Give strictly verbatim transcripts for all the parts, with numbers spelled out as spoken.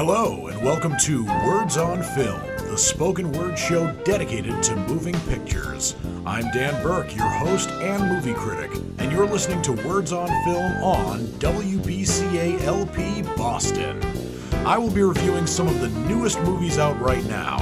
Hello, and welcome to Words on Film, the spoken word show dedicated to moving pictures. I'm Dan Burke, your host and movie critic, and you're listening to Words on Film on W B C A L P Boston. I will be reviewing some of the newest movies out right now.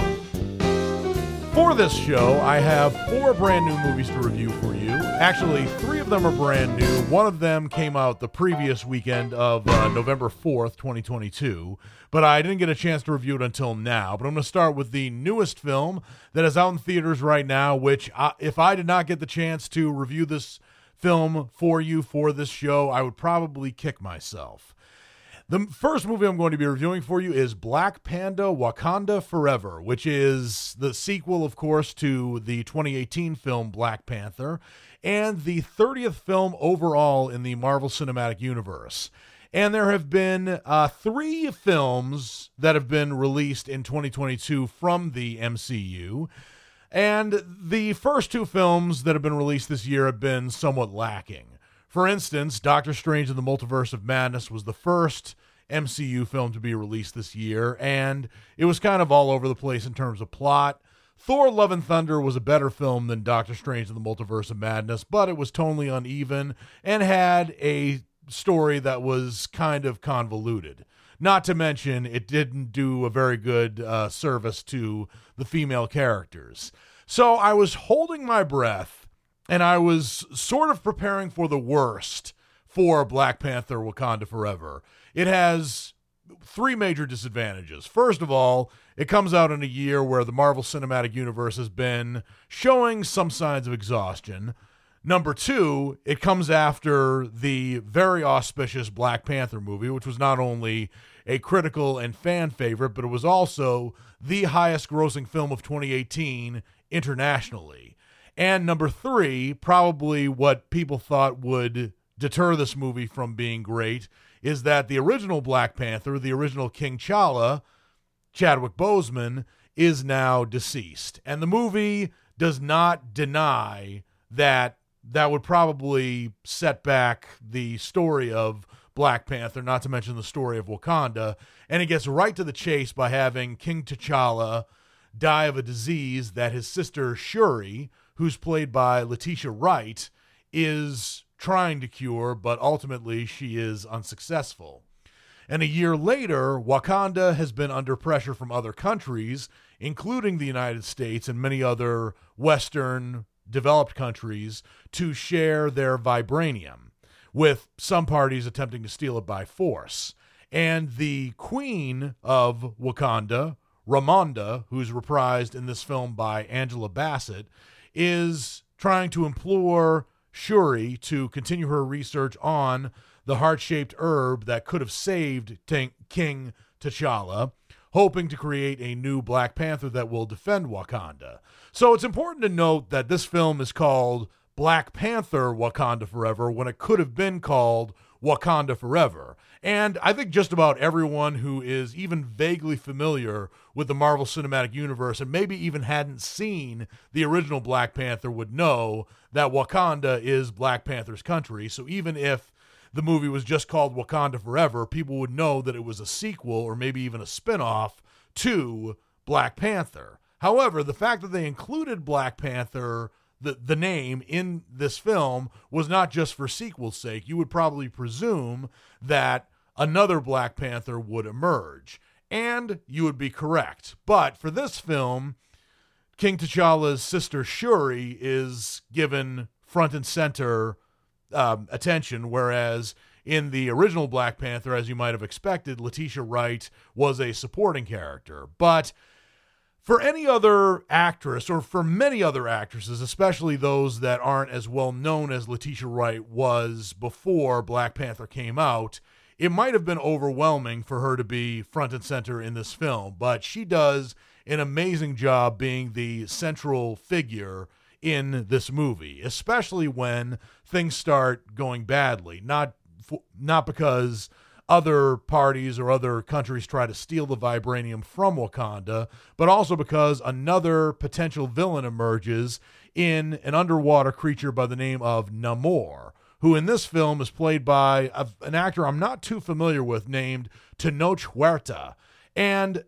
For this show, I have four brand new movies to review for you. Actually, three of them are brand new. One of them came out the previous weekend of uh, November fourth, twenty twenty-two, but I didn't get a chance to review it until now. But I'm going to start with the newest film that is out in theaters right now, which I, if I did not get the chance to review this film for you for this show, I would probably kick myself. The first movie I'm going to be reviewing for you is Black Panther: Wakanda Forever, which is the sequel, of course, to the twenty eighteen film Black Panther, and the thirtieth film overall in the Marvel Cinematic Universe. And there have been uh, three films that have been released in twenty twenty-two from the M C U, and the first two films that have been released this year have been somewhat lacking. For instance, Doctor Strange in the Multiverse of Madness was the first M C U film to be released this year, and it was kind of all over the place in terms of plot. Thor: Love and Thunder was a better film than Doctor Strange in the Multiverse of Madness, but it was totally uneven and had a story that was kind of convoluted. Not to mention, it didn't do a very good uh, service to the female characters. So I was holding my breath, and I was sort of preparing for the worst for Black Panther: Wakanda Forever. It has three major disadvantages. First of all, it comes out in a year where the Marvel Cinematic Universe has been showing some signs of exhaustion. Number two, it comes after the very auspicious Black Panther movie, which was not only a critical and fan favorite, but it was also the highest grossing film of twenty eighteen internationally. And number three, probably what people thought would deter this movie from being great, is that the original Black Panther, the original King T'Challa, Chadwick Boseman, is now deceased. And the movie does not deny that that would probably set back the story of Black Panther, not to mention the story of Wakanda. And it gets right to the chase by having King T'Challa die of a disease that his sister Shuri, who's played by Letitia Wright, is trying to cure, but ultimately she is unsuccessful. And a year later, Wakanda has been under pressure from other countries, including the United States and many other Western developed countries, to share their vibranium, with some parties attempting to steal it by force. And the queen of Wakanda, Ramonda, who's reprised in this film by Angela Bassett, is trying to implore Shuri to continue her research on the heart-shaped herb that could have saved T- King T'Challa, hoping to create a new Black Panther that will defend Wakanda. So it's important to note that this film is called Black Panther: Wakanda Forever when it could have been called Wakanda Forever. And I think just about everyone who is even vaguely familiar with the Marvel Cinematic Universe and maybe even hadn't seen the original Black Panther would know that Wakanda is Black Panther's country. So even if the movie was just called Wakanda Forever, people would know that it was a sequel or maybe even a spinoff to Black Panther. However, the fact that they included Black Panther, the the name, in this film was not just for sequel's sake. You would probably presume that another Black Panther would emerge, and you would be correct. But for this film, King T'Challa's sister Shuri is given front and center um, attention, whereas in the original Black Panther, as you might have expected, Letitia Wright was a supporting character. But for any other actress, or for many other actresses, especially those that aren't as well known as Letitia Wright was before Black Panther came out, it might have been overwhelming for her to be front and center in this film, but she does an amazing job being the central figure in this movie, especially when things start going badly. Not for, not because other parties or other countries try to steal the vibranium from Wakanda, but also because another potential villain emerges in an underwater creature by the name of Namor, who in this film is played by a, an actor I'm not too familiar with named Tenoch Huerta. And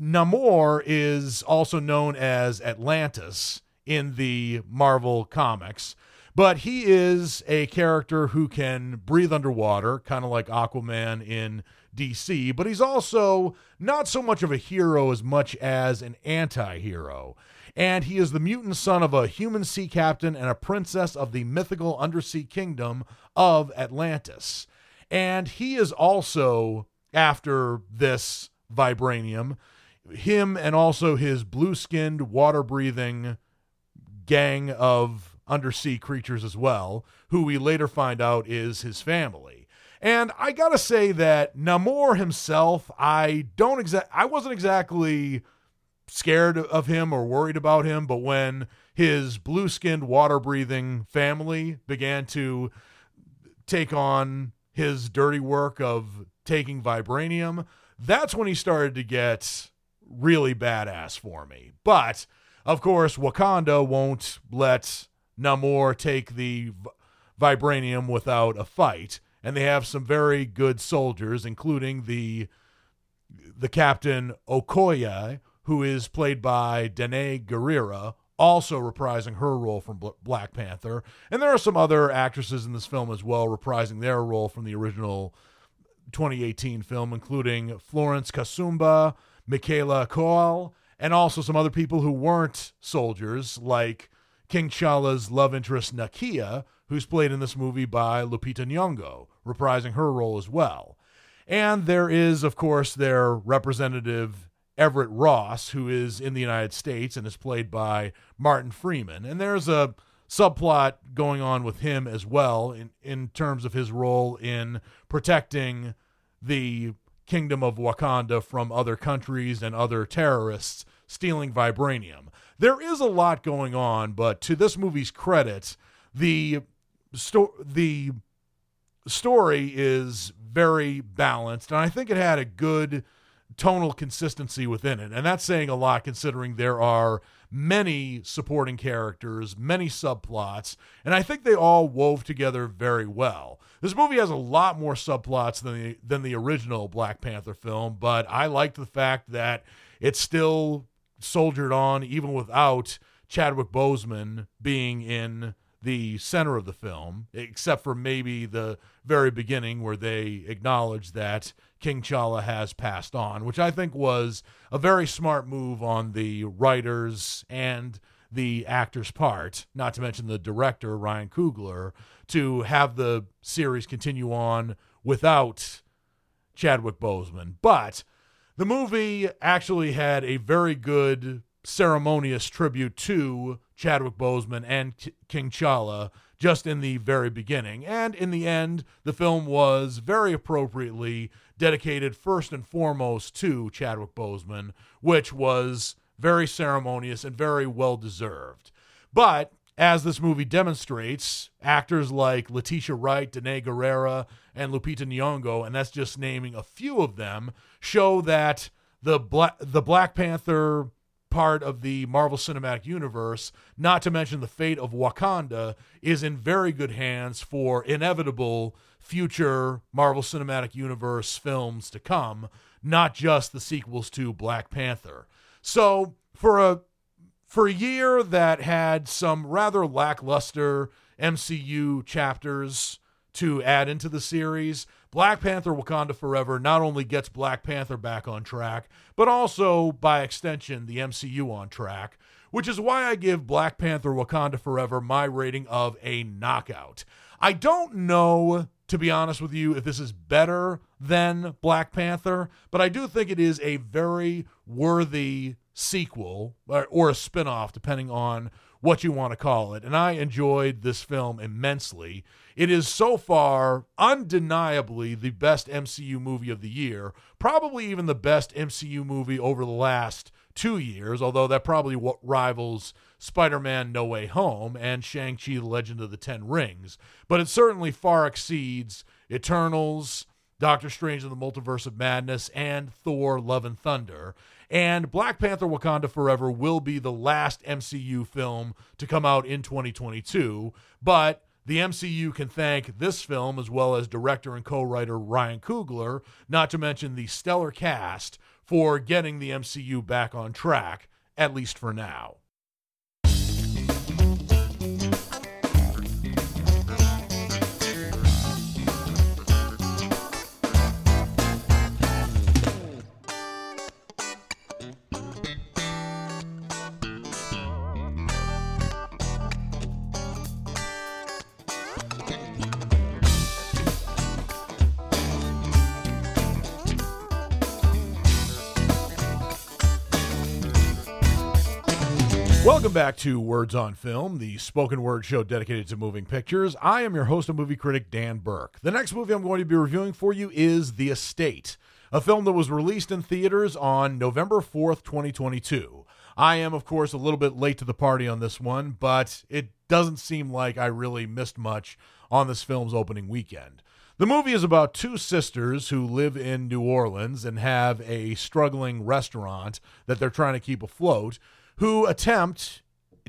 Namor is also known as Atlantis in the Marvel comics, but he is a character who can breathe underwater, kind of like Aquaman in D C, but he's also not so much of a hero as much as an anti-hero. And he is the mutant son of a human sea captain and a princess of the mythical undersea kingdom of Atlantis. And he is also after this vibranium, him and also his blue-skinned, water-breathing gang of undersea creatures as well, who we later find out is his family. And I gotta say that Namor himself, I don't exact, I wasn't exactly scared of him or worried about him, but when his blue-skinned, water-breathing family began to take on his dirty work of taking vibranium, that's when he started to get really badass for me. But, of course, Wakanda won't let Namor take the vibranium without a fight, and they have some very good soldiers, including the the Captain Okoye, who is played by Danai Gurira, also reprising her role from Black Panther. And there are some other actresses in this film as well reprising their role from the original twenty eighteen film, including Florence Kasumba, Michaela Coel, and also some other people who weren't soldiers, like King T'Challa's love interest Nakia, who's played in this movie by Lupita Nyong'o, reprising her role as well. And there is, of course, their representative Everett Ross, who is in the United States and is played by Martin Freeman. And there's a subplot going on with him as well in, in terms of his role in protecting the kingdom of Wakanda from other countries and other terrorists stealing vibranium. There is a lot going on, but to this movie's credit, the, sto- the story is very balanced, and I think it had a good tonal consistency within it. And that's saying a lot considering there are many supporting characters, many subplots, and I think they all wove together very well. This movie has a lot more subplots than the, than the original Black Panther film, but I liked the fact that it still soldiered on even without Chadwick Boseman being in the center of the film, except for maybe the very beginning where they acknowledge that King T'Challa has passed on, which I think was a very smart move on the writers and the actor's part, not to mention the director, Ryan Coogler, to have the series continue on without Chadwick Boseman. But the movie actually had a very good ceremonious tribute to Chadwick Boseman and K- King T'Challa just in the very beginning. And in the end, the film was very appropriately dedicated first and foremost to Chadwick Boseman, which was very ceremonious and very well-deserved. But as this movie demonstrates, actors like Letitia Wright, Danai Gurira, and Lupita Nyong'o, and that's just naming a few of them, show that the Bla- the Black Panther part of the Marvel Cinematic Universe, not to mention the fate of Wakanda, is in very good hands for inevitable future Marvel Cinematic Universe films to come, not just the sequels to Black Panther. So for a for a year that had some rather lackluster M C U chapters to add into the series, Black Panther: Wakanda Forever not only gets Black Panther back on track, but also, by extension, the M C U on track, which is why I give Black Panther: Wakanda Forever my rating of a knockout. I don't know, to be honest with you, if this is better than Black Panther, but I do think it is a very worthy sequel, or, or a spinoff, depending on what you want to call it. And I enjoyed this film immensely. It is so far undeniably the best M C U movie of the year, probably even the best M C U movie over the last two years, although that probably rivals Spider-Man No Way Home and Shang-Chi The Legend of the Ten Rings. But it certainly far exceeds Eternals, Doctor Strange in the Multiverse of Madness, and Thor: Love and Thunder. And Black Panther: Wakanda Forever will be the last M C U film to come out in twenty twenty-two, but the M C U can thank this film as well as director and co-writer Ryan Coogler, not to mention the stellar cast, for getting the M C U back on track, at least for now. Welcome back to Words on Film, the spoken word show dedicated to moving pictures. I am your host and movie critic, Dan Burke. The next movie I'm going to be reviewing for you is The Estate, a film that was released in theaters on November fourth, twenty twenty-two. I am, of course, a little bit late to the party on this one, but it doesn't seem like I really missed much on this film's opening weekend. The movie is about two sisters who live in New Orleans and have a struggling restaurant that they're trying to keep afloat, who attempt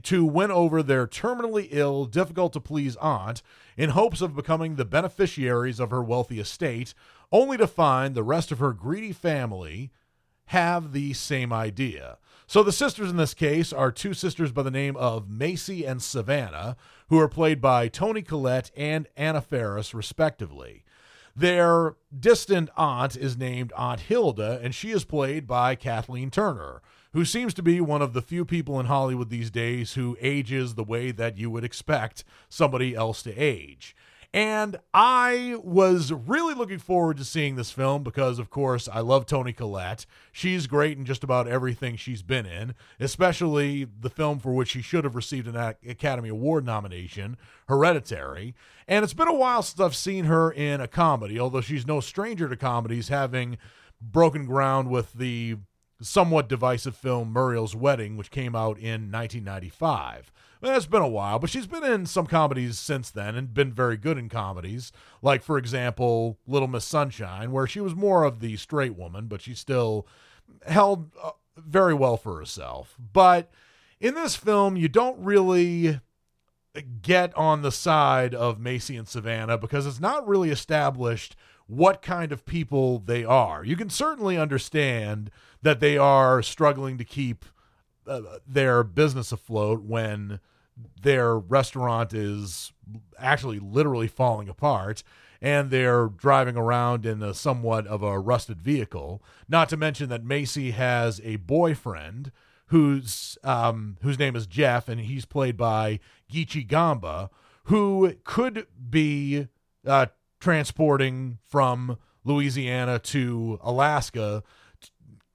to win over their terminally ill, difficult-to-please aunt in hopes of becoming the beneficiaries of her wealthy estate, only to find the rest of her greedy family have the same idea. So the sisters in this case are two sisters by the name of Macy and Savannah, who are played by Toni Collette and Anna Faris, respectively. Their distant aunt is named Aunt Hilda, and she is played by Kathleen Turner, who seems to be one of the few people in Hollywood these days who ages the way that you would expect somebody else to age. And I was really looking forward to seeing this film because, of course, I love Toni Collette. She's great in just about everything she's been in, especially the film for which she should have received an Academy Award nomination, Hereditary. And it's been a while since I've seen her in a comedy, although she's no stranger to comedies, having broken ground with the somewhat divisive film Muriel's Wedding, which came out in nineteen ninety-five. Well, that's been a while, but she's been in some comedies since then and been very good in comedies, like, for example, Little Miss Sunshine, where she was more of the straight woman, but she still held very well for herself. But in this film, you don't really get on the side of Macy and Savannah because it's not really established what kind of people they are. You can certainly understand that they are struggling to keep uh, their business afloat when their restaurant is actually literally falling apart and they're driving around in a somewhat of a rusted vehicle. Not to mention that Macy has a boyfriend who's, um, whose name is Jeff, and he's played by Geechee Gamba, who could be uh, transporting from Louisiana to Alaska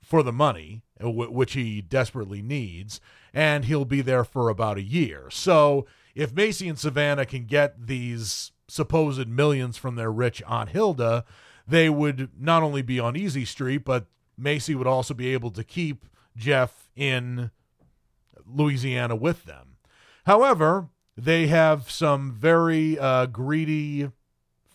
for the money, which he desperately needs, and he'll be there for about a year. So if Macy and Savannah can get these supposed millions from their rich Aunt Hilda, they would not only be on easy street, but Macy would also be able to keep Jeff in Louisiana with them. However, they have some very uh, greedy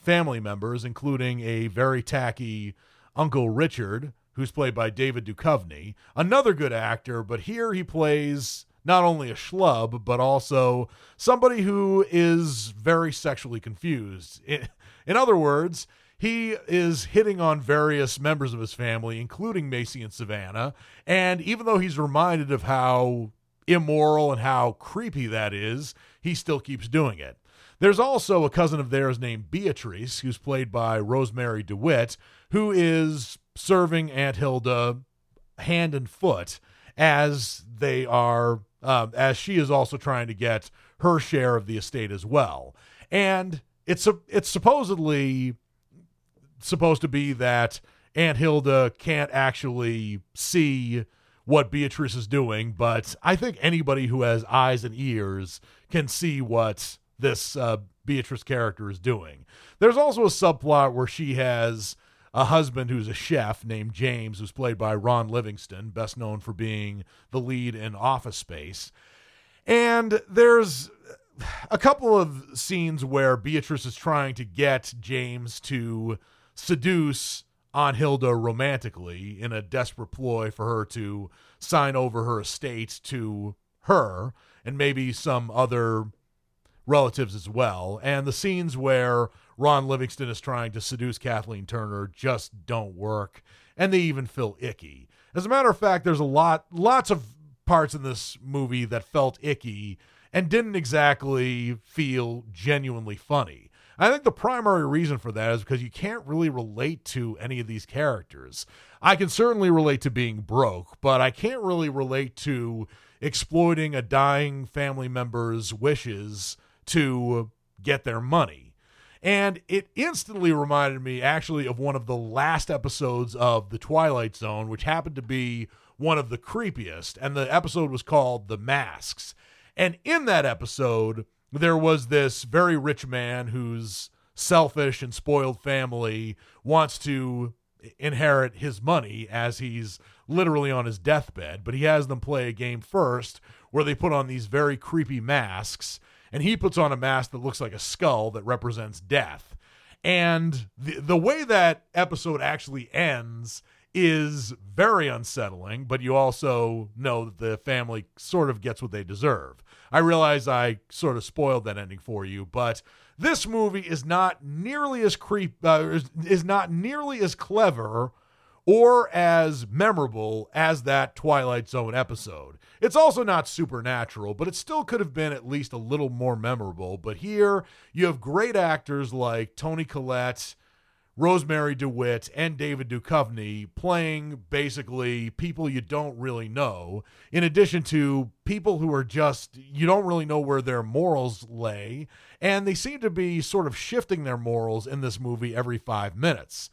family members, including a very tacky Uncle Richard, who's played by David Duchovny, another good actor, but here he plays not only a schlub, but also somebody who is very sexually confused. In other words, he is hitting on various members of his family, including Macy and Savannah, and even though he's reminded of how immoral and how creepy that is, he still keeps doing it. There's also a cousin of theirs named Beatrice, who's played by Rosemary DeWitt, who is serving Aunt Hilda hand and foot as they are, uh, as she is also trying to get her share of the estate as well. And it's a, it's supposedly supposed to be that Aunt Hilda can't actually see what Beatrice is doing, but I think anybody who has eyes and ears can see what this uh, Beatrice character is doing. There's also a subplot where she has a husband who's a chef named James, who's played by Ron Livingston, best known for being the lead in Office Space. And there's a couple of scenes where Beatrice is trying to get James to seduce Aunt Hilda romantically in a desperate ploy for her to sign over her estate to her and maybe some other relatives as well. And the scenes where Ron Livingston is trying to seduce Kathleen Turner just don't work, and they even feel icky. As a matter of fact, there's a lot, lots of parts in this movie that felt icky and didn't exactly feel genuinely funny. I think the primary reason for that is because you can't really relate to any of these characters. I can certainly relate to being broke, but I can't really relate to exploiting a dying family member's wishes to get their money. And it instantly reminded me, actually, of one of the last episodes of The Twilight Zone, which happened to be one of the creepiest, and the episode was called The Masks. And in that episode, there was this very rich man whose selfish and spoiled family wants to inherit his money as he's literally on his deathbed. But he has them play a game first where they put on these very creepy masks, and he puts on a mask that looks like a skull that represents death. And the, the way that episode actually ends is very unsettling, but you also know that the family sort of gets what they deserve. I realize I sort of spoiled that ending for you, but this movie is not nearly as creep, uh, is, is not nearly as clever or as memorable as that Twilight Zone episode. It's also not supernatural, but it still could have been at least a little more memorable. But here you have great actors like Toni Collette, Rosemary DeWitt, and David Duchovny playing basically people you don't really know, in addition to people who are just, you don't really know where their morals lay, and they seem to be sort of shifting their morals in this movie every five minutes.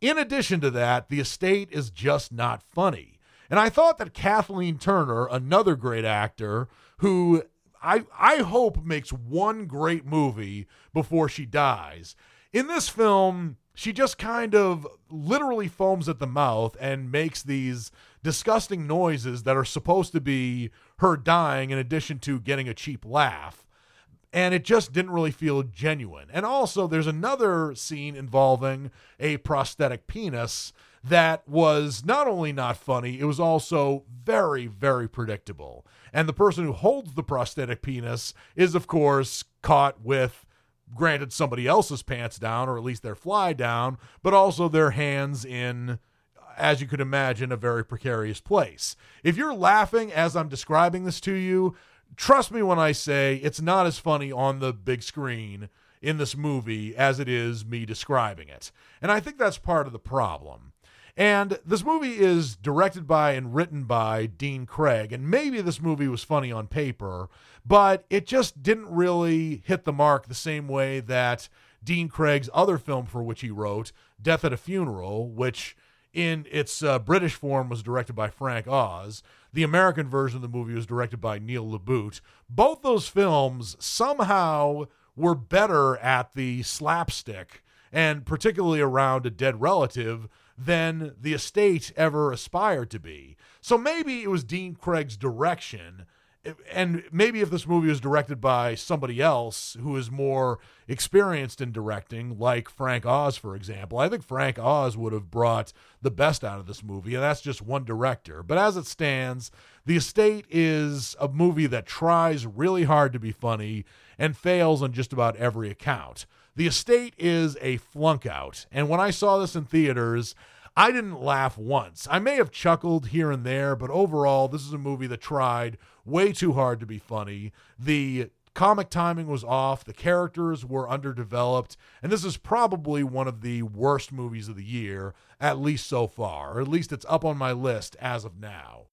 In addition to that, The Estate is just not funny. And I thought that Kathleen Turner, another great actor, who I, I hope makes one great movie before she dies, in this film, she just kind of literally foams at the mouth and makes these disgusting noises that are supposed to be her dying in addition to getting a cheap laugh. And it just didn't really feel genuine. And also there's another scene involving a prosthetic penis that was not only not funny, it was also very, very predictable. And the person who holds the prosthetic penis is, of course, caught with, granted, somebody else's pants down, or at least their fly down, but also their hands in, as you could imagine, a very precarious place. If you're laughing as I'm describing this to you, trust me when I say it's not as funny on the big screen in this movie as it is me describing it. And I think that's part of the problem. And this movie is directed by and written by Dean Craig, and maybe this movie was funny on paper, but it just didn't really hit the mark the same way that Dean Craig's other film for which he wrote, Death at a Funeral, which in its uh, British form was directed by Frank Oz. The American version of the movie was directed by Neil LaBute. Both those films somehow were better at the slapstick, and particularly around a dead relative, than The Estate ever aspired to be. So maybe it was Dean Craig's direction, and maybe if this movie was directed by somebody else who is more experienced in directing, like Frank Oz, for example, I think Frank Oz would have brought the best out of this movie, and that's just one director. But as it stands, The Estate is a movie that tries really hard to be funny and fails on just about every account. The Estate is a flunk out, and when I saw this in theaters, I didn't laugh once. I may have chuckled here and there, but overall, this is a movie that tried way too hard to be funny. The comic timing was off, the characters were underdeveloped, and this is probably one of the worst movies of the year, at least so far, or at least it's up on my list as of now.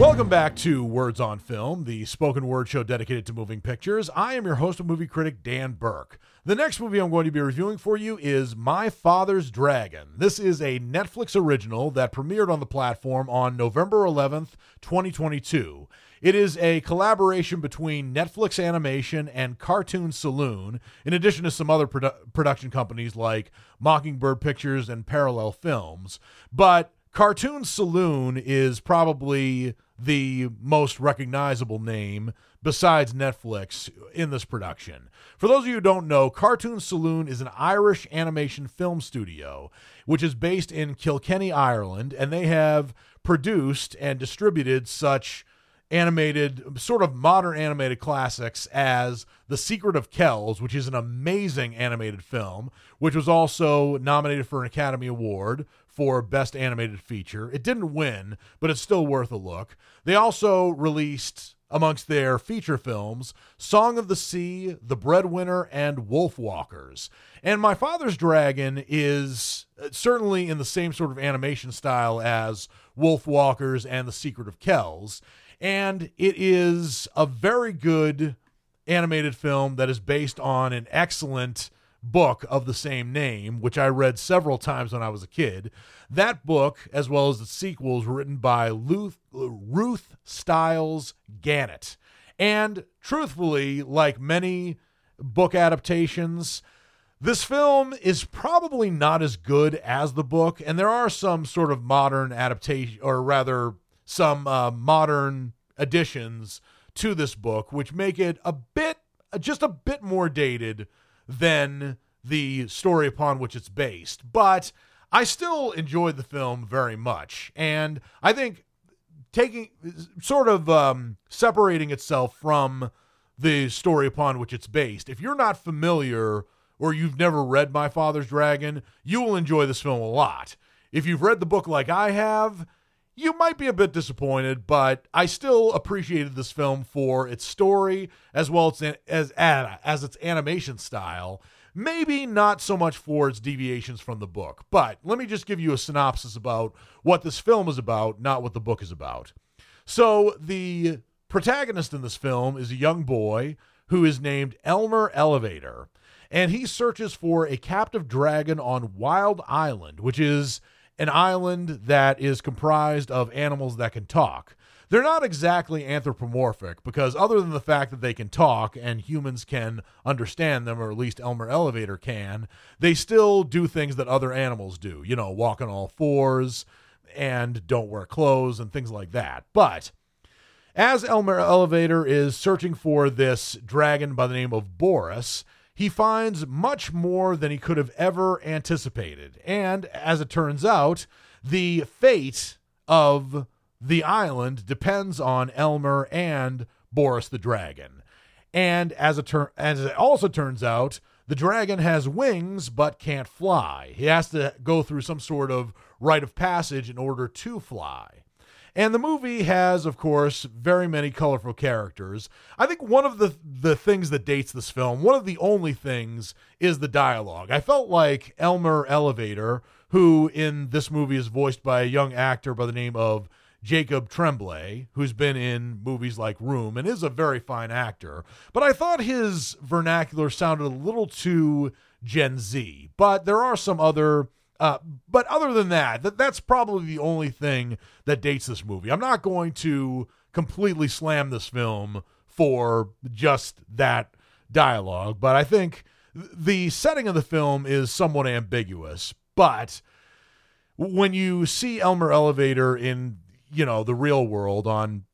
Welcome back to Words on Film, the spoken word show dedicated to moving pictures. I am your host and movie critic, Dan Burke. The next movie I'm going to be reviewing for you is My Father's Dragon. This is a Netflix original that premiered on the platform on November eleventh, twenty twenty-two. It is a collaboration between Netflix Animation and Cartoon Saloon, in addition to some other produ- production companies like Mockingbird Pictures and Parallel Films. But Cartoon Saloon is probably the most recognizable name besides Netflix in this production. For those of you who don't know, Cartoon Saloon is an Irish animation film studio, which is based in Kilkenny, Ireland, and they have produced and distributed such animated, sort of modern animated classics as The Secret of Kells, which is an amazing animated film, which was also nominated for an Academy Award for Best Animated Feature. It didn't win, but it's still worth a look. They also released, amongst their feature films, Song of the Sea, The Breadwinner, and Wolfwalkers. And My Father's Dragon is certainly in the same sort of animation style as Wolfwalkers and The Secret of Kells. And it is a very good animated film that is based on an excellent book of the same name, which I read several times when I was a kid. That book, as well as the sequels, were written by Luth, Ruth Stiles Gannett. And truthfully, like many book adaptations, this film is probably not as good as the book, and there are some sort of modern adaptation, or rather, some uh, modern additions to this book, which make it a bit, just a bit more dated than the story upon which it's based. But I still enjoyed the film very much. And I think taking, sort of um, separating itself from the story upon which it's based, if you're not familiar or you've never read My Father's Dragon, you will enjoy this film a lot. If you've read the book like I have, you might be a bit disappointed, but I still appreciated this film for its story as well as as, as its animation style. Maybe not so much for its deviations from the book, but let me just give you a synopsis about what this film is about, not what the book is about. So the protagonist in this film is a young boy who is named Elmer Elevator, and he searches for a captive dragon on Wild Island, which is an island that is comprised of animals that can talk. They're not exactly anthropomorphic, because other than the fact that they can talk and humans can understand them, or at least Elmer Elevator can, they still do things that other animals do. You know, walk on all fours and don't wear clothes and things like that. But as Elmer Elevator is searching for this dragon by the name of Boris, he finds much more than he could have ever anticipated. And as it turns out, the fate of the island depends on Elmer and Boris the dragon. And as it, tur- as it also turns out, the dragon has wings but can't fly. He has to go through some sort of rite of passage in order to fly. And the movie has, of course, very many colorful characters. I think one of the the things that dates this film, one of the only things, is the dialogue. I felt like Elmer Elevator, who in this movie is voiced by a young actor by the name of Jacob Tremblay, who's been in movies like Room and is a very fine actor. But I thought his vernacular sounded a little too Gen Z. But there are some other... Uh, but other than that, th- that's probably the only thing that dates this movie. I'm not going to completely slam this film for just that dialogue, but I think th- the setting of the film is somewhat ambiguous. But when you see Elmer Elevator in, you know, the real world on,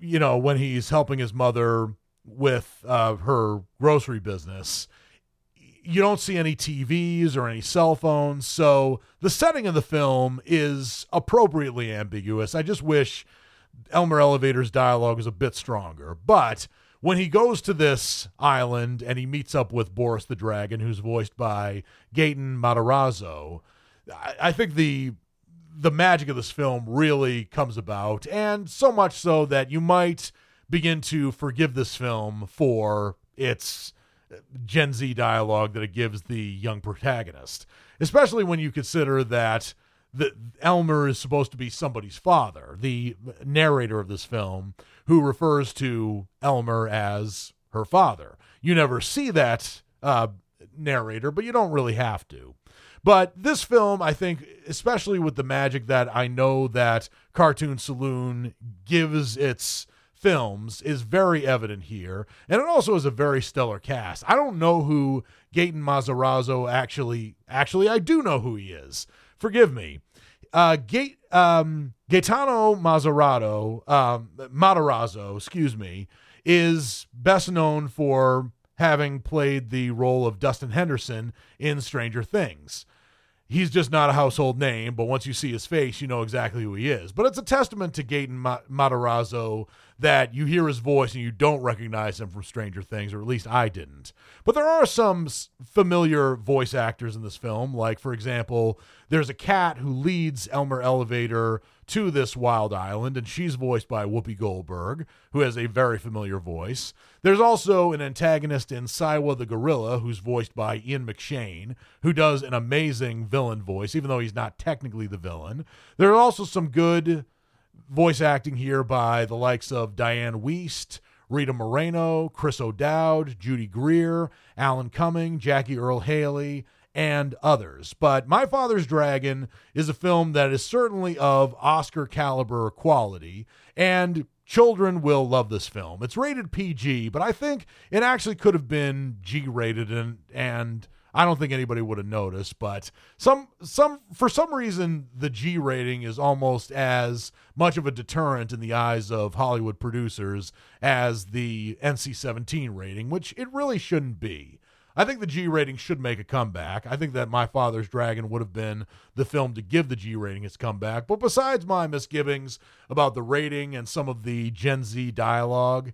you know, when he's helping his mother with uh, her grocery business, you don't see any T Vs or any cell phones, so the setting of the film is appropriately ambiguous. I just wish Elmer Elevator's dialogue is a bit stronger. But when he goes to this island and he meets up with Boris the Dragon, who's voiced by Gaten Matarazzo, I, I think the the magic of this film really comes about, and so much so that you might begin to forgive this film for its Gen Z dialogue that it gives the young protagonist, especially when you consider that the Elmer is supposed to be somebody's father, the narrator of this film, who refers to Elmer as her father. You never see that uh, narrator, but you don't really have to. But this film, I think, especially with the magic that I know that Cartoon Saloon gives its films, is very evident here, and it also is a very stellar cast. I don't know who Gaten Matarazzo actually, actually I do know who he is. Forgive me. uh, Gate, um, Gaetano Maserato, um, Matarazzo, excuse me, is best known for having played the role of Dustin Henderson in Stranger Things. He's just not a household name, but once you see his face, you know exactly who he is. But it's a testament to Gaten Matarazzo that you hear his voice and you don't recognize him from Stranger Things, or at least I didn't. But there are some familiar voice actors in this film. Like, for example, there's a cat who leads Elmer Elevator to this Wild Island, and she's voiced by Whoopi Goldberg, who has a very familiar voice. There's also an antagonist in Siwa the Gorilla, who's voiced by Ian McShane, who does an amazing villain voice, even though he's not technically the villain. There are also some good voice acting here by the likes of Diane Wiest, Rita Moreno, Chris O'Dowd, Judy Greer, Alan Cumming, Jackie Earle Haley, and others. But My Father's Dragon is a film that is certainly of Oscar caliber quality, and children will love this film. It's rated P G, but I think it actually could have been G-rated, and and I don't think anybody would have noticed, but some some for some reason the G rating is almost as much of a deterrent in the eyes of Hollywood producers as the N C seventeen rating, which it really shouldn't be. I think the G rating should make a comeback. I think that My Father's Dragon would have been the film to give the G rating its comeback. But besides my misgivings about the rating and some of the Gen Z dialogue,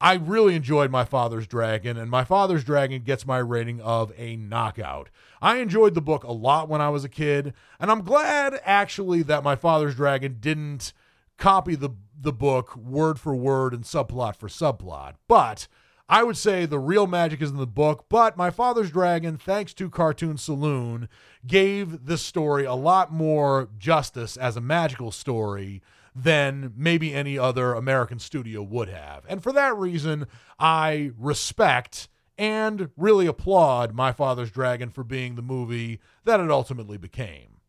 I really enjoyed My Father's Dragon, and My Father's Dragon gets my rating of a knockout. I enjoyed the book a lot when I was a kid, and I'm glad, actually, that My Father's Dragon didn't copy the, the book word for word and subplot for subplot, but I would say the real magic is in the book, but My Father's Dragon, thanks to Cartoon Saloon, gave this story a lot more justice as a magical story than maybe any other American studio would have. And for that reason, I respect and really applaud My Father's Dragon for being the movie that it ultimately became.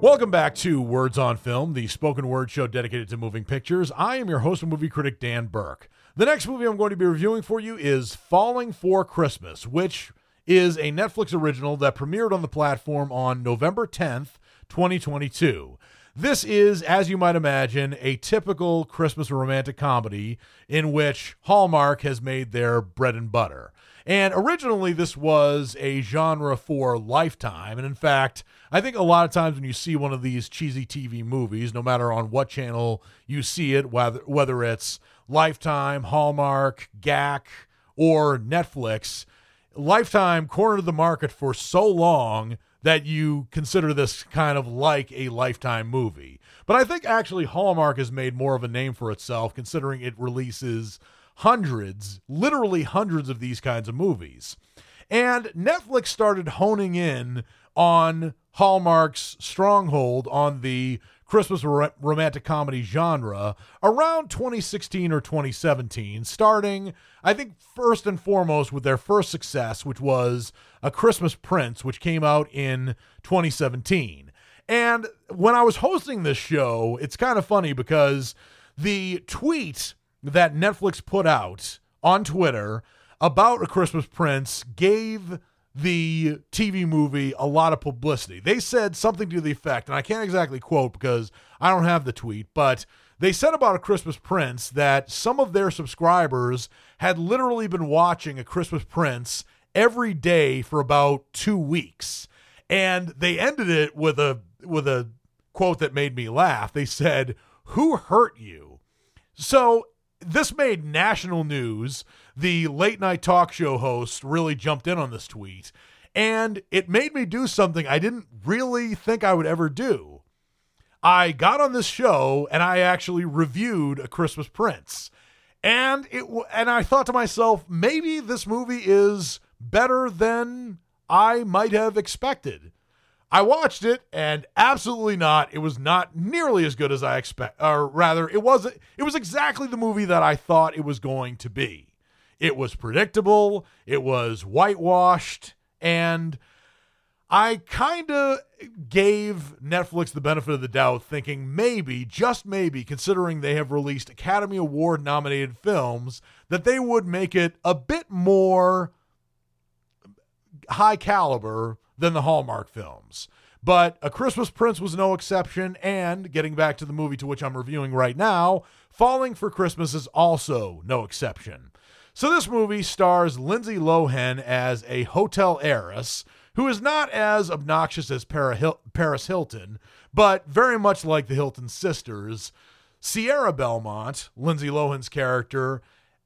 Welcome back to Words on Film, the spoken word show dedicated to moving pictures. I am your host and movie critic, Dan Burke. The next movie I'm going to be reviewing for you is Falling for Christmas, which is a Netflix original that premiered on the platform on November tenth, twenty twenty-two. This is, as you might imagine, a typical Christmas romantic comedy in which Hallmark has made their bread and butter. And originally, this was a genre for Lifetime. And in fact, I think a lot of times when you see one of these cheesy T V movies, no matter on what channel you see it, whether whether it's Lifetime, Hallmark, G A C, or Netflix, Lifetime cornered the market for so long that you consider this kind of like a Lifetime movie. But I think actually Hallmark has made more of a name for itself, considering it releases hundreds, literally hundreds of these kinds of movies. And Netflix started honing in on Hallmark's stronghold on the Christmas ro- romantic comedy genre around twenty sixteen or twenty seventeen, starting, I think, first and foremost with their first success, which was A Christmas Prince, which came out in twenty seventeen. And when I was hosting this show, it's kind of funny because the tweet that Netflix put out on Twitter about A Christmas Prince gave the T V movie a lot of publicity. They said something to the effect, and I can't exactly quote because I don't have the tweet, but they said about A Christmas Prince that some of their subscribers had literally been watching A Christmas Prince every day for about two weeks. And they ended it with a with a quote that made me laugh. They said, "Who hurt you?" So This made national news. The late night talk show host really jumped in on this tweet, and it made me do something I didn't really think I would ever do. I got on this show and I actually reviewed A Christmas Prince, and it and I thought to myself, maybe this movie is better than I might have expected. I watched it, and absolutely not. It was not nearly as good as I expect, or rather, it was it was exactly the movie that I thought it was going to be. It was predictable, it was whitewashed, and I kind of gave Netflix the benefit of the doubt, thinking maybe, just maybe, considering they have released Academy Award-nominated films, that they would make it a bit more high caliber than the Hallmark films. But A Christmas Prince was no exception, and getting back to the movie to which I'm reviewing right now, Falling for Christmas is also no exception. So this movie stars Lindsay Lohan as a hotel heiress who is not as obnoxious as Paris Hilton, but very much like the Hilton sisters. Sierra Belmont, Lindsay Lohan's character,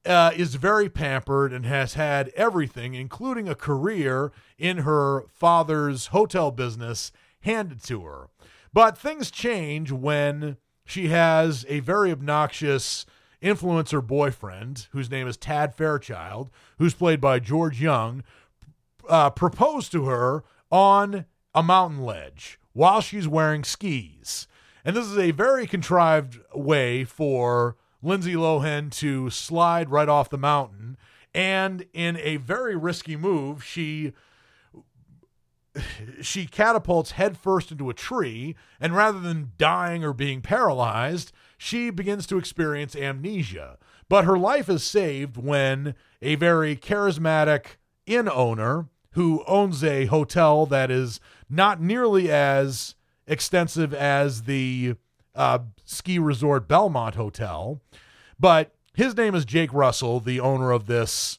Uh, is very pampered and has had everything, including a career in her father's hotel business, handed to her. But things change when she has a very obnoxious influencer boyfriend, whose name is Tad Fairchild, who's played by George Young, uh, propose to her on a mountain ledge while she's wearing skis. And this is a very contrived way for Lindsay Lohan to slide right off the mountain, and in a very risky move, she she catapults headfirst into a tree, and rather than dying or being paralyzed, she begins to experience amnesia. But her life is saved when a very charismatic inn owner, who owns a hotel that is not nearly as extensive as the Uh, ski resort Belmont Hotel, but his name is Jake Russell, the owner of this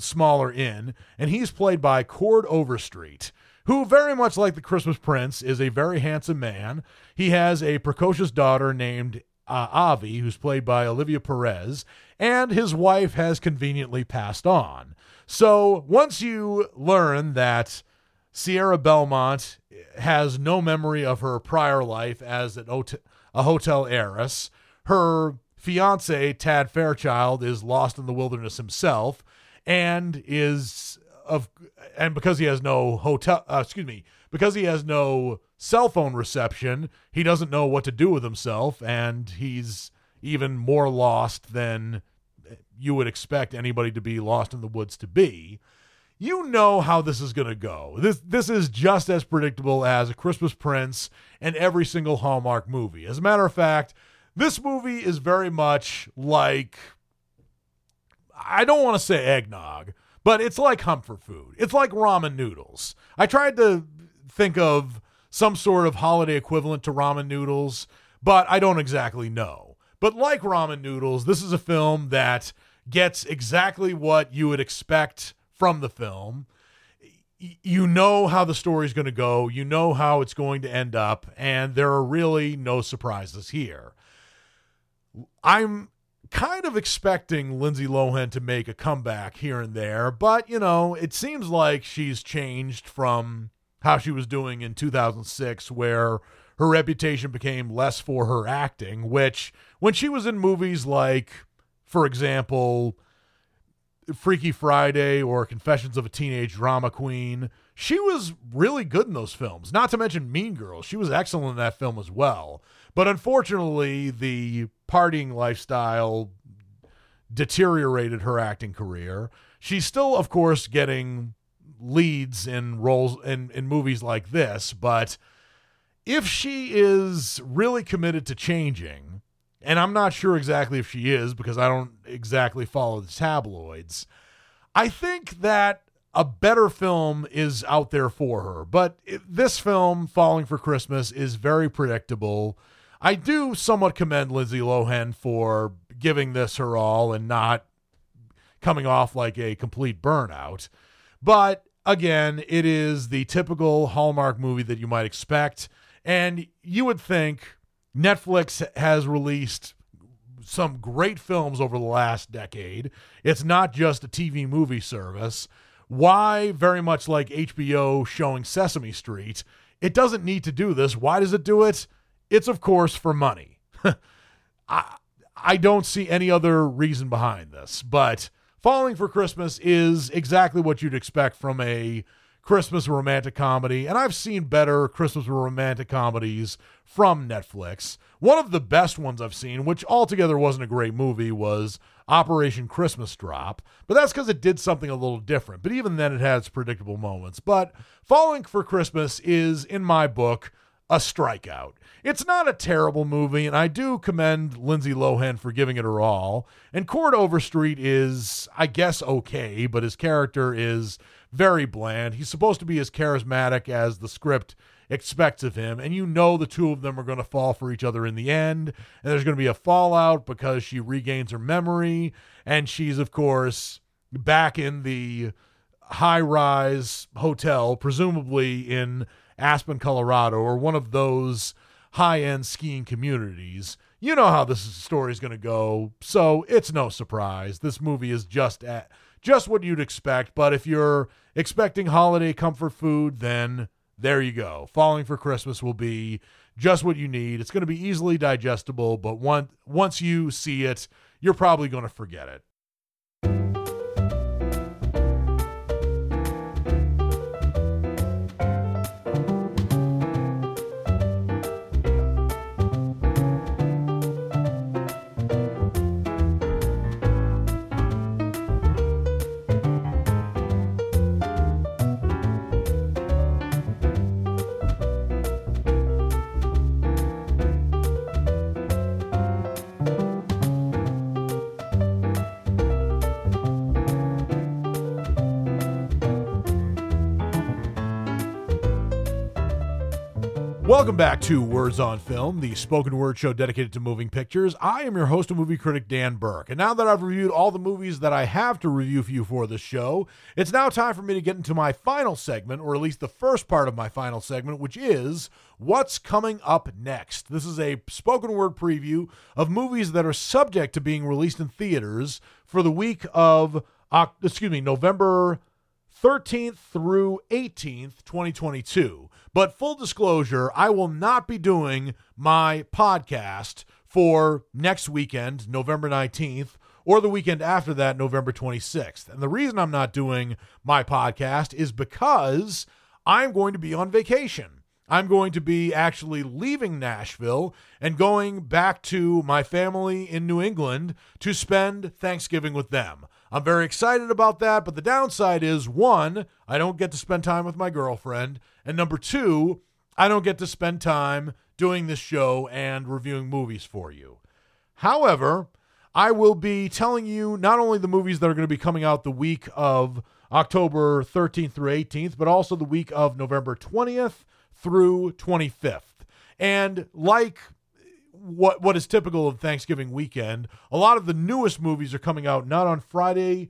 smaller inn, and he's played by Cord Overstreet, who, very much like the Christmas Prince, is a very handsome man. He has a precocious daughter named uh, Avi, who's played by Olivia Perez, and his wife has conveniently passed on. So once you learn that Sierra Belmont has no memory of her prior life as an hotel a hotel heiress, her fiance, Tad Fairchild, is lost in the wilderness himself, and is of, and because he has no hotel, uh, excuse me, because he has no cell phone reception, he doesn't know what to do with himself, and he's even more lost than you would expect anybody to be lost in the woods to be. You know how this is going to go. This this is just as predictable as A Christmas Prince and every single Hallmark movie. As a matter of fact, this movie is very much like, I don't want to say eggnog, but it's like comfort food. It's like ramen noodles. I tried to think of some sort of holiday equivalent to ramen noodles, but I don't exactly know. But like ramen noodles, this is a film that gets exactly what you would expect from the film. You know how the story's going to go. You know how it's going to end up, and there are really no surprises here. I'm kind of expecting Lindsay Lohan to make a comeback here and there, but, you know, it seems like she's changed from how she was doing in two thousand six, where her reputation became less for her acting, which, when she was in movies like, for example, Freaky Friday or Confessions of a Teenage Drama Queen, she was really good in those films, not to mention Mean Girls. She was excellent in that film as well. But unfortunately, the partying lifestyle deteriorated her acting career. She's still, of course, getting leads in roles in, in movies like this, but if she is really committed to changing, and I'm not sure exactly if she is because I don't exactly follow the tabloids, I think that a better film is out there for her. But this film, Falling for Christmas, is very predictable. I do somewhat commend Lindsay Lohan for giving this her all and not coming off like a complete burnout. But again, it is the typical Hallmark movie that you might expect. And you would think Netflix has released some great films over the last decade. It's not just a T V movie service. Why, very much like H B O showing Sesame Street, it doesn't need to do this. Why does it do it? It's, of course, for money. I I don't see any other reason behind this, but Falling for Christmas is exactly what you'd expect from a Christmas romantic comedy, and I've seen better Christmas romantic comedies from Netflix. One of the best ones I've seen, which altogether wasn't a great movie, was Operation Christmas Drop, but that's because it did something a little different. But even then, it has predictable moments. But Falling for Christmas is, in my book, a strikeout. It's not a terrible movie, and I do commend Lindsay Lohan for giving it her all. And Cord Overstreet is, I guess, okay, but his character is very bland. He's supposed to be as charismatic as the script expects of him, and you know the two of them are going to fall for each other in the end, and there's going to be a fallout because she regains her memory, and she's, of course, back in the high-rise hotel, presumably in Aspen, Colorado, or one of those high-end skiing communities. You know how this story is going to go, so it's no surprise. This movie is just at just what you'd expect, but if you're expecting holiday comfort food, then there you go. Falling for Christmas will be just what you need. It's going to be easily digestible, but one, once you see it, you're probably going to forget it. Welcome back to Words on Film, the spoken word show dedicated to moving pictures. I am your host and movie critic, Dan Burke. And now that I've reviewed all the movies that I have to review for you for this show, it's now time for me to get into my final segment, or at least the first part of my final segment, which is what's coming up next. This is a spoken word preview of movies that are subject to being released in theaters for the week of, uh, excuse me, November thirteenth through eighteenth, twenty twenty-two. But full disclosure, I will not be doing my podcast for next weekend, November nineteenth, or the weekend after that, November twenty-sixth. And the reason I'm not doing my podcast is because I'm going to be on vacation. I'm going to be actually leaving Nashville and going back to my family in New England to spend Thanksgiving with them. I'm very excited about that, but the downside is, one, I don't get to spend time with my girlfriend, and number two, I don't get to spend time doing this show and reviewing movies for you. However, I will be telling you not only the movies that are going to be coming out the week of October thirteenth through eighteenth, but also the week of November twentieth through twenty-fifth. And like what what is typical of Thanksgiving weekend, a lot of the newest movies are coming out not on Friday,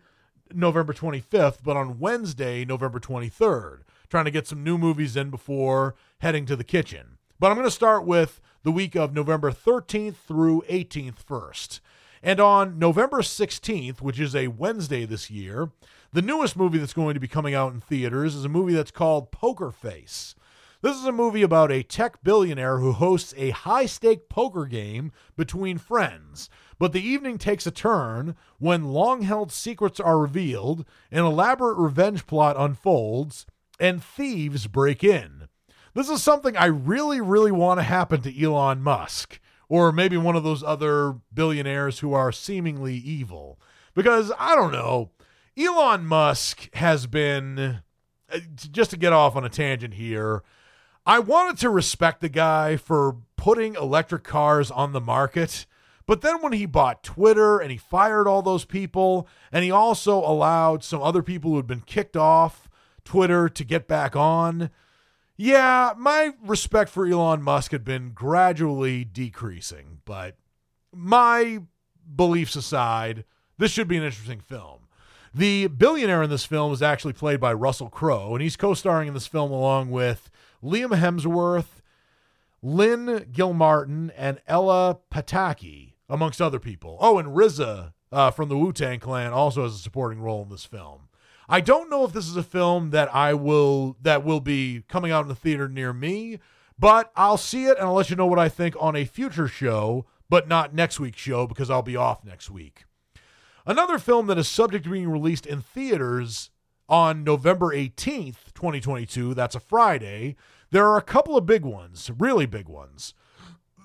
November twenty-fifth, but on Wednesday, November twenty-third. Trying to get some new movies in before heading to the kitchen. But I'm going to start with the week of November thirteenth through eighteenth first. And on November sixteenth, which is a Wednesday this year, the newest movie that's going to be coming out in theaters is a movie that's called Poker Face. This is a movie about a tech billionaire who hosts a high-stake poker game between friends. But the evening takes a turn when long-held secrets are revealed, an elaborate revenge plot unfolds, and thieves break in. This is something I really, really want to happen to Elon Musk, or maybe one of those other billionaires who are seemingly evil. Because, I don't know, Elon Musk has been, just to get off on a tangent here, I wanted to respect the guy for putting electric cars on the market, but then when he bought Twitter and he fired all those people, and he also allowed some other people who had been kicked off Twitter to get back on. Yeah, my respect for Elon Musk had been gradually decreasing, but my beliefs aside, this should be an interesting film. The billionaire in this film is actually played by Russell Crowe, and he's co-starring in this film along with Liam Hemsworth, Lynn Gilmartin, and Ella Pataki. amongst other people. Oh, and R Z A uh, from the Wu-Tang Clan also has a supporting role in this film. I don't know if this is a film that I will that will be coming out in the theater near me, but I'll see it and I'll let you know what I think on a future show, but not next week's show because I'll be off next week. Another film that is subject to being released in theaters on November eighteenth, twenty twenty-two, that's a Friday, there are a couple of big ones, really big ones.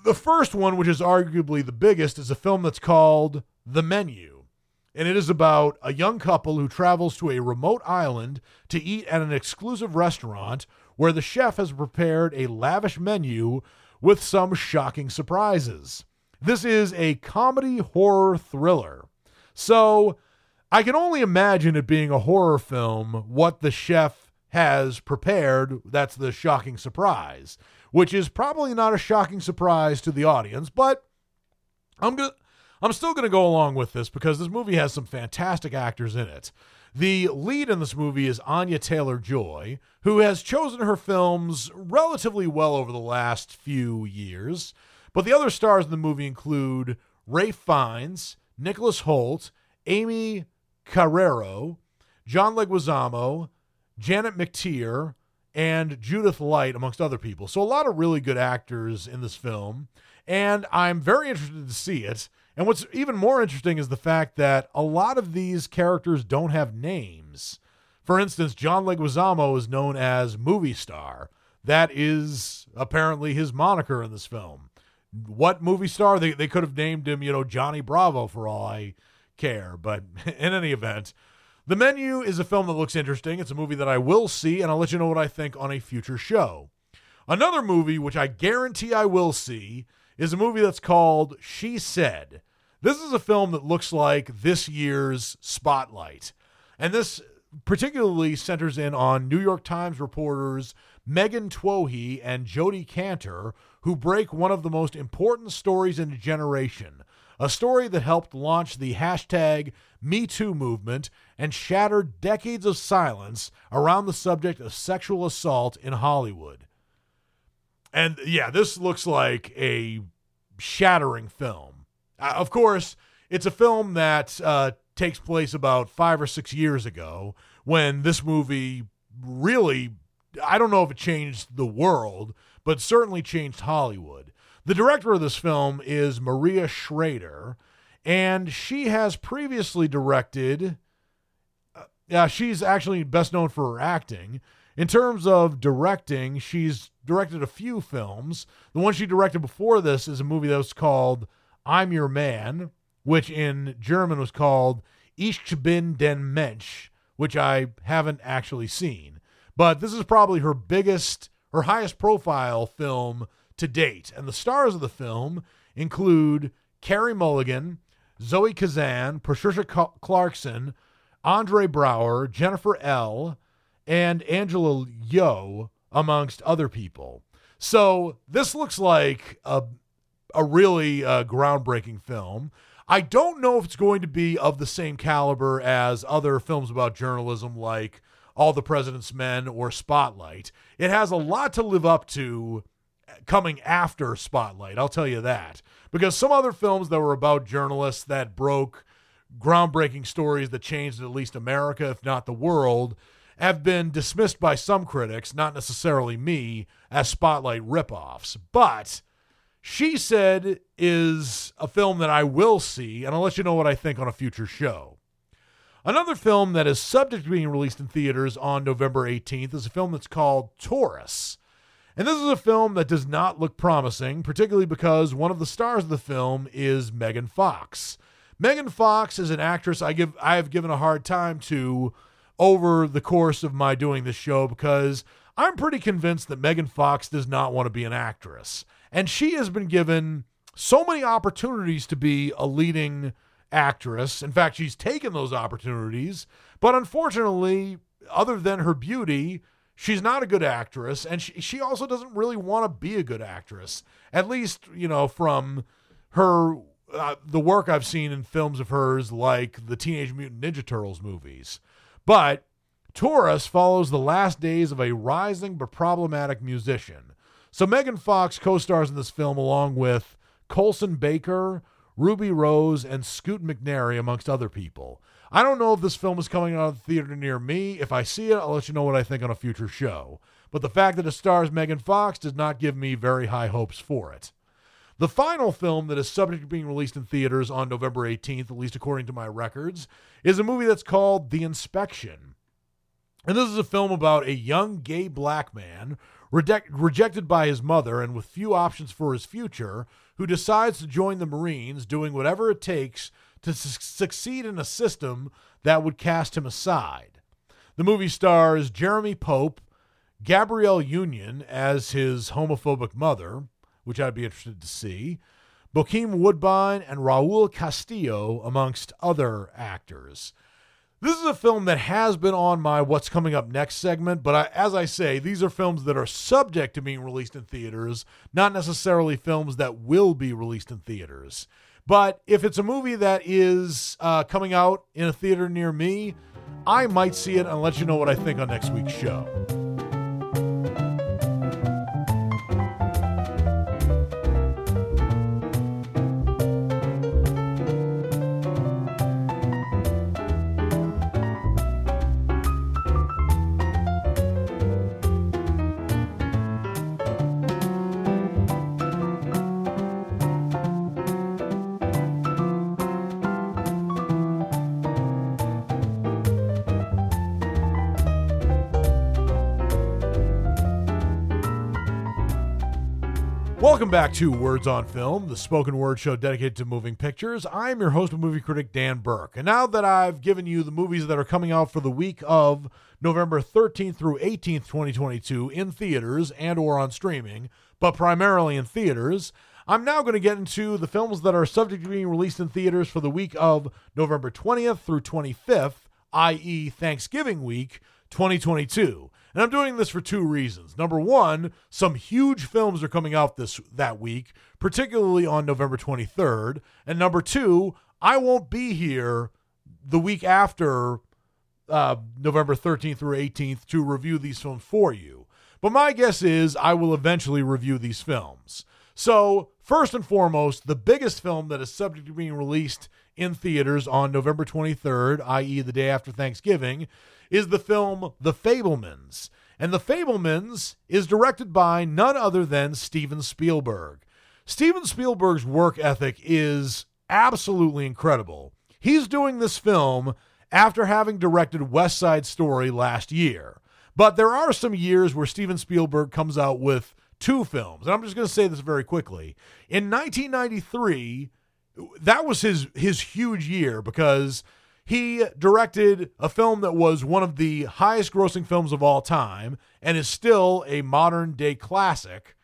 The first one, which is arguably the biggest, is a film that's called The Menu, and it is about a young couple who travels to a remote island to eat at an exclusive restaurant where the chef has prepared a lavish menu with some shocking surprises. This is a comedy horror thriller. So I can only imagine it being a horror film, what the chef has prepared, that's the shocking surprise, which is probably not a shocking surprise to the audience, but I'm gonna, I'm still going to go along with this because this movie has some fantastic actors in it. The lead in this movie is Anya Taylor-Joy, who has chosen her films relatively well over the last few years, but the other stars in the movie include Ralph Fiennes, Nicholas Hoult, Amy Carrero, John Leguizamo, Janet McTeer, and Judith Light, amongst other people. So a lot of really good actors in this film, and I'm very interested to see it. And what's even more interesting is the fact that a lot of these characters don't have names. For instance, John Leguizamo is known as Movie Star. That is apparently his moniker in this film. What movie star? They they could have named him, you know, Johnny Bravo for all I care. But in any event, The Menu is a film that looks interesting. It's a movie that I will see, and I'll let you know what I think on a future show. Another movie, which I guarantee I will see, is a movie that's called She Said. This is a film that looks like this year's Spotlight. And this particularly centers in on New York Times reporters Megan Twohey and Jodi Kantor, who break one of the most important stories in a generation, a story that helped launch the hashtag Me Too movement and shattered decades of silence around the subject of sexual assault in Hollywood. And yeah, this looks like a shattering film. Uh, of course, it's a film that uh, takes place about five or six years ago when this movie really, I don't know if it changed the world, but certainly changed Hollywood. The director of this film is Maria Schrader, and she has previously directed, uh, she's actually best known for her acting. In terms of directing, she's directed a few films. The one she directed before this is a movie that was called I'm Your Man, which in German was called Ich bin den Mensch, which I haven't actually seen. But this is probably her biggest, her highest profile film to date. And the stars of the film include Carey Mulligan, Zoe Kazan, Patricia Clarkson, Andre Brower, Jennifer L., and Angela Yeoh, amongst other people. So this looks like a, a really uh, groundbreaking film. I don't know if it's going to be of the same caliber as other films about journalism like All the President's Men or Spotlight. It has a lot to live up to coming after Spotlight, I'll tell you that. Because some other films that were about journalists that broke groundbreaking stories that changed at least America, if not the world, have been dismissed by some critics, not necessarily me, as Spotlight ripoffs. But She Said is a film that I will see, and I'll let you know what I think on a future show. Another film that is subject to being released in theaters on November eighteenth is a film that's called Taurus. And this is a film that does not look promising, particularly because one of the stars of the film is Megan Fox. Megan Fox is an actress I give I have given a hard time to over the course of my doing this show because I'm pretty convinced that Megan Fox does not want to be an actress. And she has been given so many opportunities to be a leading actress. In fact, she's taken those opportunities, but unfortunately, other than her beauty, she's not a good actress, and she, she also doesn't really want to be a good actress. At least, you know, from her uh, the work I've seen in films of hers like the Teenage Mutant Ninja Turtles movies. But Taurus follows the last days of a rising but problematic musician. So Megan Fox co-stars in this film along with Colson Baker, Ruby Rose, and Scoot McNairy, amongst other people. I don't know if this film is coming out of the theater near me. If I see it, I'll let you know what I think on a future show. But the fact that it stars Megan Fox does not give me very high hopes for it. The final film that is subject to being released in theaters on November eighteenth, at least according to my records, is a movie that's called The Inspection. And this is a film about a young gay black man reject- rejected by his mother and with few options for his future, who decides to join the Marines, doing whatever it takes to su- succeed in a system that would cast him aside. The movie stars Jeremy Pope, Gabrielle Union as his homophobic mother, which I'd be interested to see, Bokeem Woodbine, and Raul Castillo, amongst other actors. This is a film that has been on my What's Coming Up Next segment, but I, as I say, these are films that are subject to being released in theaters, not necessarily films that will be released in theaters. But if it's a movie that is uh, coming out in a theater near me, I might see it and let you know what I think on next week's show. Welcome back to Words on Film, the spoken word show dedicated to moving pictures. I'm your host and movie critic, Dan Burke. And now that I've given you the movies that are coming out for the week of November thirteenth through eighteenth, twenty twenty-two, in theaters and or on streaming, but primarily in theaters, I'm now going to get into the films that are subject to being released in theaters for the week of November twentieth through twenty-fifth, that is. Thanksgiving week, twenty twenty-two. And I'm doing this for two reasons. Number one, some huge films are coming out this that week, particularly on November twenty-third. And number two, I won't be here the week after uh, November thirteenth through eighteenth to review these films for you. But my guess is I will eventually review these films. So first and foremost, the biggest film that is subject to being released in theaters on November twenty-third, that is the day after Thanksgiving, is the film The Fabelmans. And The Fabelmans is directed by none other than Steven Spielberg. Steven Spielberg's work ethic is absolutely incredible. He's doing this film after having directed West Side Story last year. But there are some years where Steven Spielberg comes out with two films. And I'm just going to say this very quickly. In nineteen ninety-three... that was his his huge year because he directed a film that was one of the highest grossing films of all time and is still a modern day classic,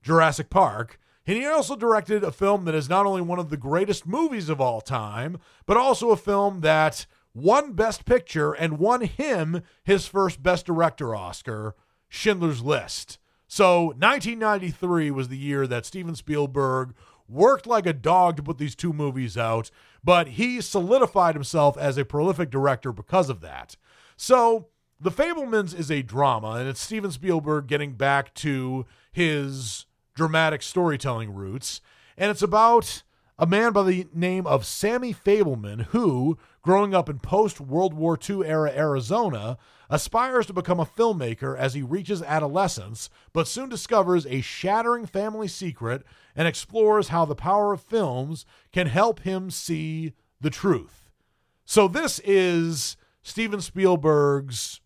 Jurassic Park. And he also directed a film that is not only one of the greatest movies of all time, but also a film that won Best Picture and won him his first Best Director Oscar, Schindler's List. So nineteen ninety-three was the year that Steven Spielberg worked like a dog to put these two movies out, but he solidified himself as a prolific director because of that. So The Fabelmans is a drama, and it's Steven Spielberg getting back to his dramatic storytelling roots, and it's about a man by the name of Sammy Fabelman who, growing up in post-World War Two era Arizona, aspires to become a filmmaker as he reaches adolescence, but soon discovers a shattering family secret and explores how the power of films can help him see the truth. So this is Steven Spielberg's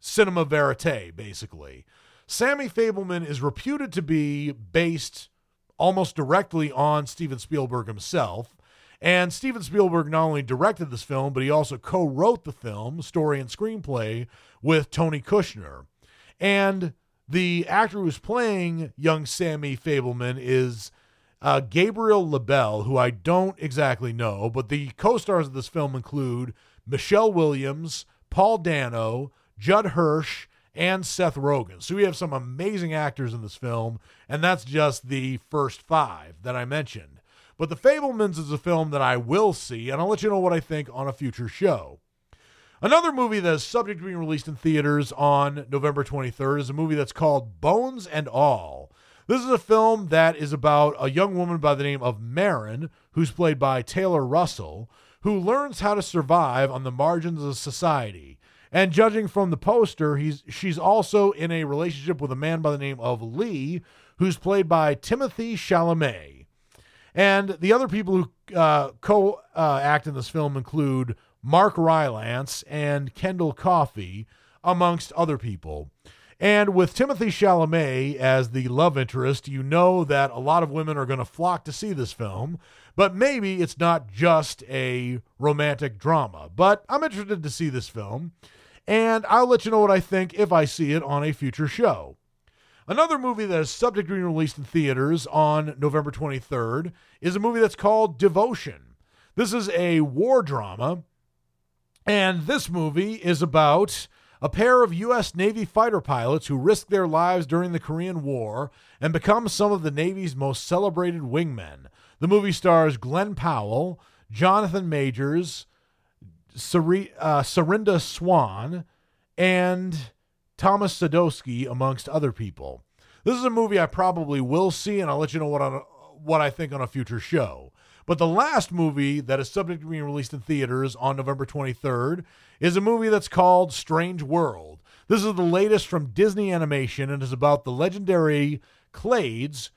cinema verite, basically. Sammy Fabelman is reputed to be based almost directly on Steven Spielberg himself. And Steven Spielberg not only directed this film, but he also co-wrote the film, story and screenplay, with Tony Kushner. And the actor who's playing young Sammy Fabelman is uh, Gabriel Labelle, who I don't exactly know, but the co-stars of this film include Michelle Williams, Paul Dano, Judd Hirsch, and Seth Rogen. So we have some amazing actors in this film, and that's just the first five that I mentioned. But The Fabelmans is a film that I will see, and I'll let you know what I think on a future show. Another movie that is subject to being released in theaters on November twenty-third is a movie that's called Bones and All. This is a film that is about a young woman by the name of Marin who's played by Taylor Russell, who learns how to survive on the margins of society. And judging from the poster, he's she's also in a relationship with a man by the name of Lee, who's played by Timothée Chalamet. And the other people who uh, co-act uh, in this film include Mark Rylance and Kendall Coffey, amongst other people. And with Timothée Chalamet as the love interest, you know that a lot of women are going to flock to see this film, but maybe it's not just a romantic drama. But I'm interested to see this film, and I'll let you know what I think if I see it on a future show. Another movie that is subject to being released in theaters on November twenty-third is a movie that's called Devotion. This is a war drama, and this movie is about a pair of U S Navy fighter pilots who risked their lives during the Korean War and become some of the Navy's most celebrated wingmen. The movie stars Glenn Powell, Jonathan Majors, Sari- uh, Sarinda Swan, and Thomas Sadowski, amongst other people. This is a movie I probably will see, and I'll let you know what, on a, what I think on a future show. But the last movie that is subject to being released in theaters on November twenty-third is a movie that's called Strange World. This is the latest from Disney Animation and is about the legendary Clades,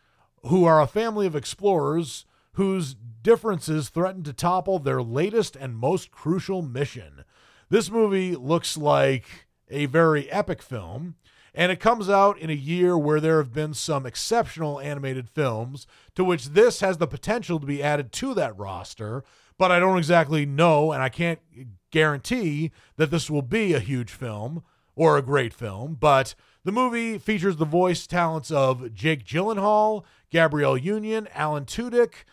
who are a family of explorers whose differences threaten to topple their latest and most crucial mission. This movie looks like a very epic film, and it comes out in a year where there have been some exceptional animated films, to which this has the potential to be added to that roster, but I don't exactly know, and I can't guarantee that this will be a huge film or a great film, but the movie features the voice talents of Jake Gyllenhaal, Gabrielle Union, Alan Tudyk,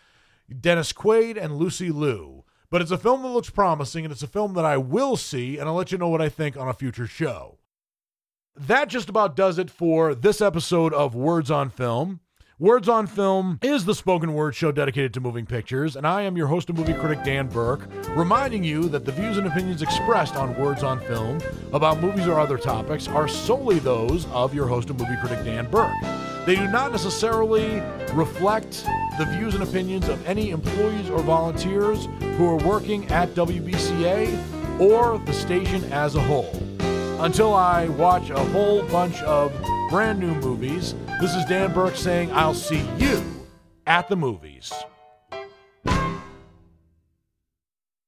Dennis Quaid, and Lucy Liu. But it's a film that looks promising, and it's a film that I will see, and I'll let you know what I think on a future show. That just about does it for this episode of Words on Film. Words on Film is the spoken word show dedicated to moving pictures, and I am your host and movie critic, Dan Burke, reminding you that the views and opinions expressed on Words on Film about movies or other topics are solely those of your host and movie critic, Dan Burke. They do not necessarily reflect the views and opinions of any employees or volunteers who are working at W B C A or the station as a whole. Until I watch a whole bunch of brand new movies, this is Dan Burke saying I'll see you at the movies.